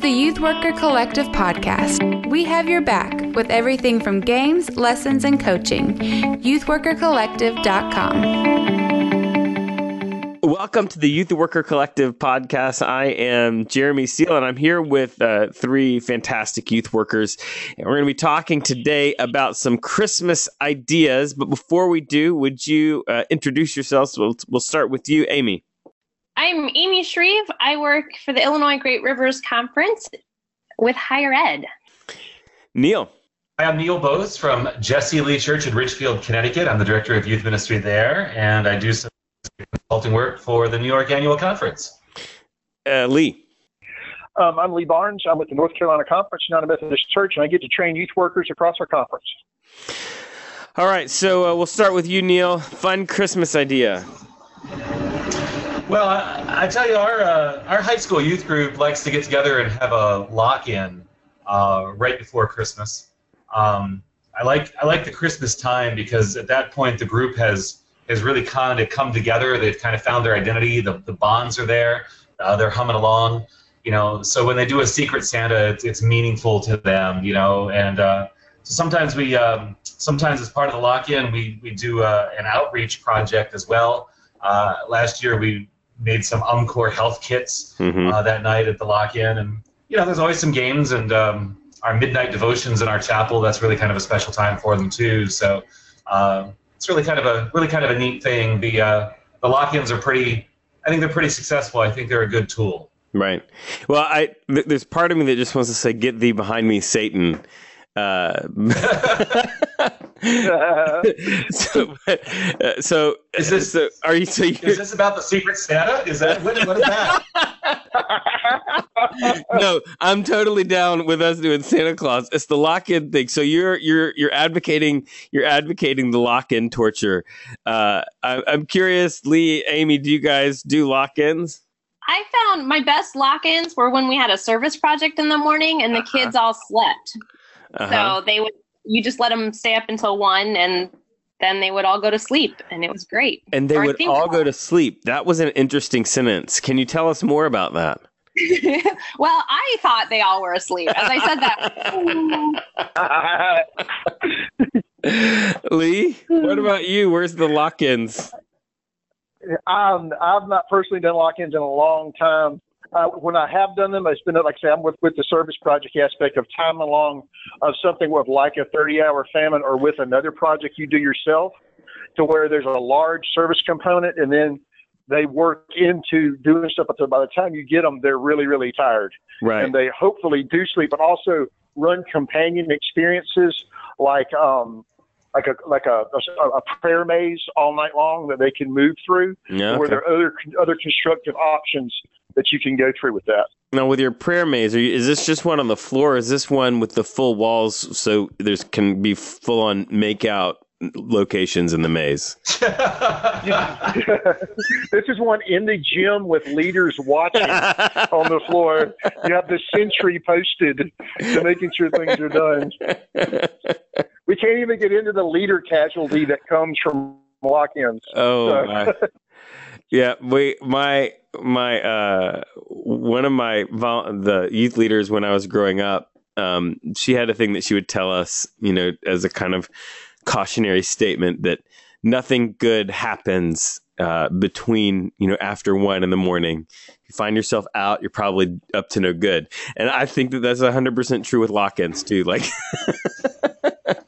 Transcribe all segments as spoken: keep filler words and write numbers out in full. is the Youth Worker Collective podcast. We have your back with everything from games, lessons, and coaching. youth worker collective dot com. Welcome to the Youth Worker Collective podcast. I am Jeremy Seal, and I'm here with uh, three fantastic youth workers. And we're going to be talking today about some Christmas ideas. But before we do, would you uh, introduce yourselves? We'll, we'll start with you, Amy. I'm Amy Shreve. I work for the Illinois Great Rivers Conference with higher ed. Neil. Hi, I'm Neil Bose from Jesse Lee Church in Richfield, Connecticut. I'm the director of youth ministry there, and I do some consulting work for the New York Annual Conference. Uh, Lee. Um, I'm Lee Barnes. I'm with the North Carolina Conference, United Methodist Church, and I get to train youth workers across our conference. All right, so uh, we'll start with you, Neil. Fun Christmas idea. Well, I, I tell you, our uh, our high school youth group likes to get together and have a lock-in uh, right before Christmas. Um, I like I like the Christmas time because at that point the group has has really kind of come together. They've kind of found their identity. The the bonds are there. Uh, they're humming along, you know. So when they do a Secret Santa, it's, it's meaningful to them, you know. And uh, so sometimes we um, sometimes as part of the lock-in we we do uh, an outreach project as well. Uh, last year we made some Umcor health kits mm-hmm. uh, that night at the lock-in. And, you know, there's always some games and um, our midnight devotions in our chapel. That's really kind of a special time for them, too. So uh, it's really kind of a really kind of a neat thing. The uh, the lock-ins are pretty – I think they're pretty successful. I think they're a good tool. Right. Well, I th- there's part of me that just wants to say, get thee behind me, Satan. Uh, so, but, uh, so is this? So, are you? So is this about the Secret Santa? Is that what, what is that? No, I'm totally down with us doing Santa Claus. It's the lock-in thing. So you're you're you're advocating you're advocating the lock-in torture. Uh, I, I'm curious, Lee, Amy, do you guys do lock-ins? I found my best lock-ins were when we had a service project in the morning and the uh-huh. kids all slept. Uh-huh. So they would, you just let them stay up until one and then they would all go to sleep and it was great. And they or would all go to sleep. That was an interesting sentence. Can you tell us more about that? Well, I thought they all were asleep. As I said that. Lee, what about you? Where's the lock-ins? I'm, I've not personally done lock-ins in a long time. Uh, when I have done them, it's been, like I say, I'm with, with the service project aspect of time along of something with like a thirty-hour famine or with another project you do yourself to where there's a large service component and then they work into doing stuff. So by the time you get them, they're really, really tired. Right. And they hopefully do sleep, but also run companion experiences like um, like a like a, a, a prayer maze all night long that they can move through yeah, okay. where there are other, other constructive options that you can go through with that. Now, with your prayer maze, are you, is this just one on the floor? Or is this one with the full walls so there's can be full-on make-out locations in the maze? This is one in the gym with leaders watching on the floor. You have the sentry posted to making sure things are done. We can't even get into the leader casualty that comes from lock-ins. Oh, so. my. Yeah, we my my uh one of my vol- the youth leaders when I was growing up, um, she had a thing that she would tell us, you know, as a kind of cautionary statement that nothing good happens uh, between you know after one in the morning. If you find yourself out, you're probably up to no good, and I think that that's a hundred percent true with lock-ins too. Like,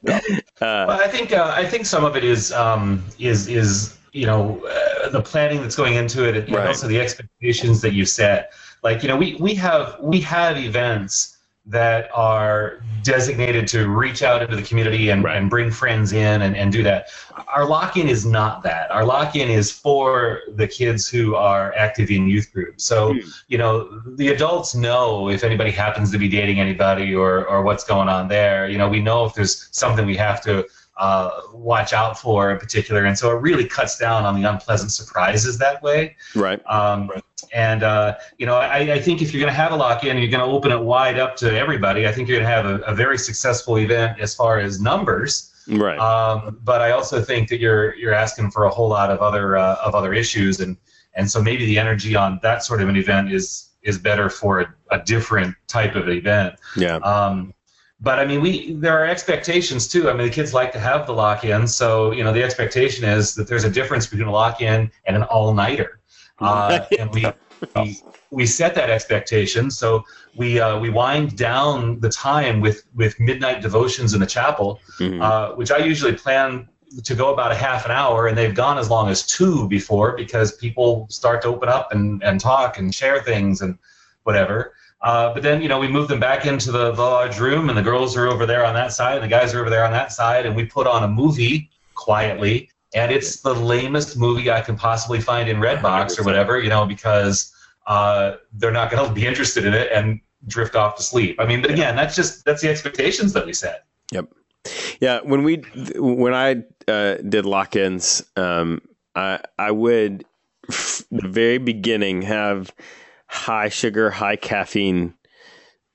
no. uh, well, I think uh, I think some of it is um, is is. you know, uh, the planning that's going into it, and right. also the expectations that you set. Like, you know, we, we have we have events that are designated to reach out into the community and, right. and bring friends in and, and do that. Our lock-in is not that. Our lock-in is for the kids who are active in youth groups. So, mm. you know, the adults know if anybody happens to be dating anybody or, or what's going on there. You know, we know if there's something we have to Uh, watch out for in particular, and so it really cuts down on the unpleasant surprises that way. Right. Um, and uh, you know, I, I think if you're going to have a lock-in, you're going to open it wide up to everybody. I think you're going to have a, a very successful event as far as numbers. Right. Um, but I also think that you're you're asking for a whole lot of other uh, of other issues, and and so maybe the energy on that sort of an event is is better for a, a different type of event. Yeah. Um, but I mean, we there are expectations too. I mean, the kids like to have the lock-in, so you know the expectation is that there's a difference between a lock-in and an all-nighter, uh, and we, we we set that expectation. So we uh, we wind down the time with with midnight devotions in the chapel, mm-hmm. uh, which I usually plan to go about a half an hour, and they've gone as long as two before because people start to open up and, and talk and share things and whatever. Uh, but then, you know, we move them back into the, the large room, and the girls are over there on that side and the guys are over there on that side, and we put on a movie quietly, and it's the lamest movie I can possibly find in Redbox or whatever, you know, because uh, they're not going to be interested in it and drift off to sleep. I mean, again, that's just, that's the expectations that we set. Yep. Yeah, when we when I uh, did lock-ins, um, I I would f- the very beginning have high sugar, high caffeine,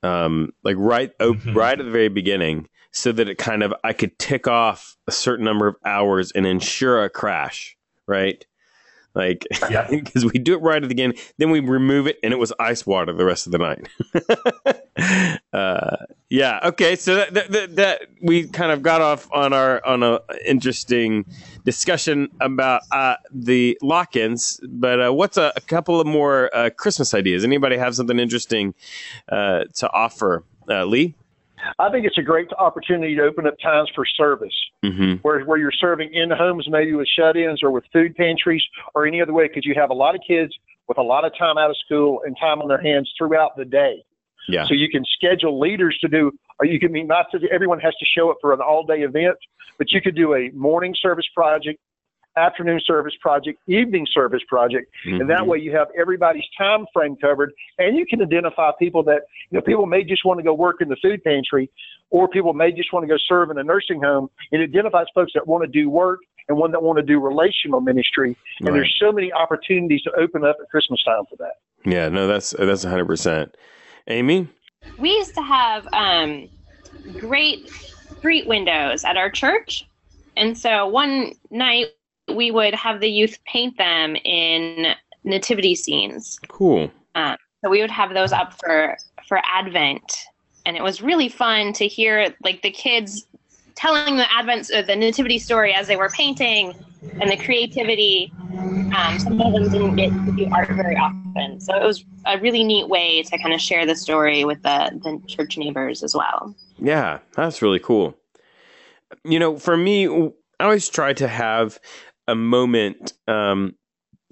um, like right op- mm-hmm. right at the very beginning, so that it kind of I could tick off a certain number of hours and ensure a crash, right? Like, because yeah. we do it right at the beginning, then we remove it, and it was ice water the rest of the night. uh, yeah, okay, so that, that that we kind of got off on our on a interesting discussion about uh, the lock-ins, but uh, what's a, a couple of more uh, Christmas ideas? Anybody have something interesting uh, to offer, uh, Lee? I think it's a great opportunity to open up times for service, mm-hmm. where where you're serving in homes, maybe with shut-ins or with food pantries or any other way, because you have a lot of kids with a lot of time out of school and time on their hands throughout the day. Yeah. So you can schedule leaders to do, or you can mean not to, everyone has to show up for an all-day event, but you could do a morning service project, afternoon service project, evening service project, mm-hmm. and that way you have everybody's time frame covered, and you can identify people that, you know, people may just want to go work in the food pantry, or people may just want to go serve in a nursing home. It identifies folks that want to do work and one that want to do relational ministry, and right. there's so many opportunities to open up at Christmas time for that. Yeah, no, that's that's one hundred percent. Amy? We used to have um, great street windows at our church, and so one night we would have the youth paint them in nativity scenes. Cool. Um, so we would have those up for, for Advent. And it was really fun to hear like the kids telling the Advent or the nativity story as they were painting, and the creativity. Um, some of them didn't get to do art very often. So it was a really neat way to kind of share the story with the, the church neighbors as well. Yeah, that's really cool. You know, for me, I always try to have a moment um,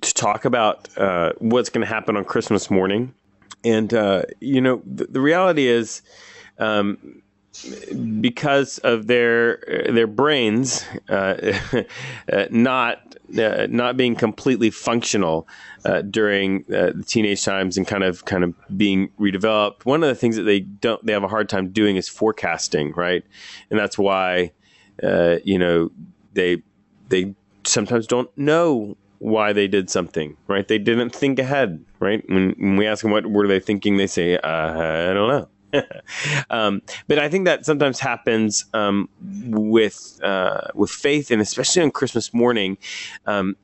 to talk about uh, what's going to happen on Christmas morning. And, uh, you know, th- the reality is um, because of their their brains uh, not uh, not being completely functional uh, during uh, the teenage times and kind of kind of being redeveloped. One of the things that they don't they have a hard time doing is forecasting. Right. And that's why, uh, you know, they they. sometimes don't know why they did something, right? They didn't think ahead, right? When, when we ask them what were they thinking, they say, uh, I don't know. um, but I think that sometimes happens um, with uh, with faith, and especially on Christmas morning. Um,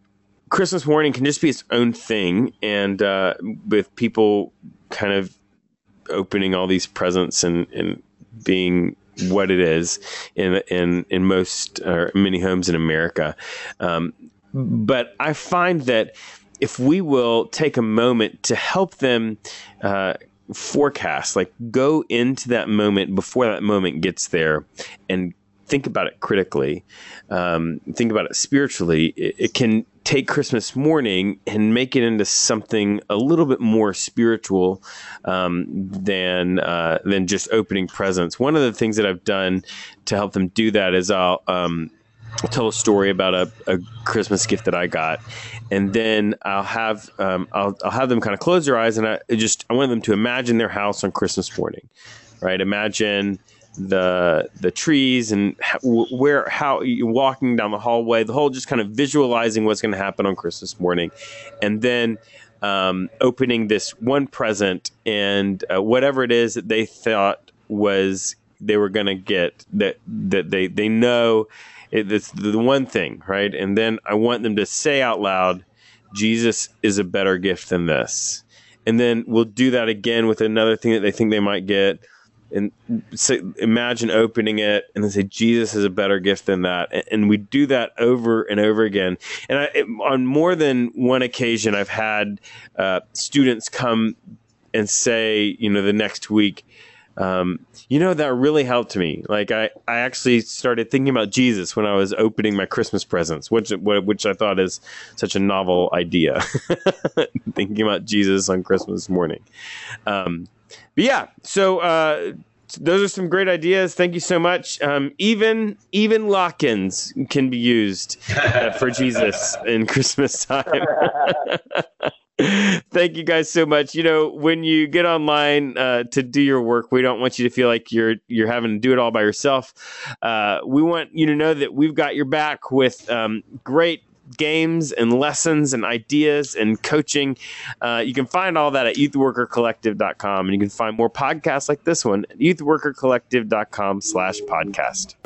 Christmas morning can just be its own thing, and uh, with people kind of opening all these presents and, and being what it is in in in most or many homes in America, um, but I find that if we will take a moment to help them uh, forecast, like go into that moment before that moment gets there, and think about it critically, um, think about it spiritually, it, it can take Christmas morning and make it into something a little bit more spiritual um, than uh, than just opening presents. One of the things that I've done to help them do that is I'll um, tell a story about a, a Christmas gift that I got, and then I'll have um, I'll, I'll have them kind of close their eyes, and I just I want them to imagine their house on Christmas morning, right? Imagine the the trees and where how you're walking down the hallway, the whole just kind of visualizing what's going to happen on Christmas morning, and then um, opening this one present and uh, whatever it is that they thought was they were going to get, that that they they know it, it's the one thing, right? And then I want them to say out loud, Jesus is a better gift than this. And then we'll do that again with another thing that they think they might get. And say, imagine opening it and then say, Jesus is a better gift than that. And, and we do that over and over again. And I, it, on more than one occasion, I've had uh, students come and say, you know, the next week, um, you know, that really helped me. Like I, I actually started thinking about Jesus when I was opening my Christmas presents, which, which I thought is such a novel idea, thinking about Jesus on Christmas morning. Um, But yeah, so uh, those are some great ideas. Thank you so much. Um, even even lock-ins can be used uh, for Jesus in Christmas time. Thank you guys so much. You know, when you get online uh, to do your work, we don't want you to feel like you're you're having to do it all by yourself. Uh, we want you to know that we've got your back with um, great games and lessons and ideas and coaching. Uh, you can find all that at youth worker collective dot com, and you can find more podcasts like this one at youth worker collective dot com slash podcast.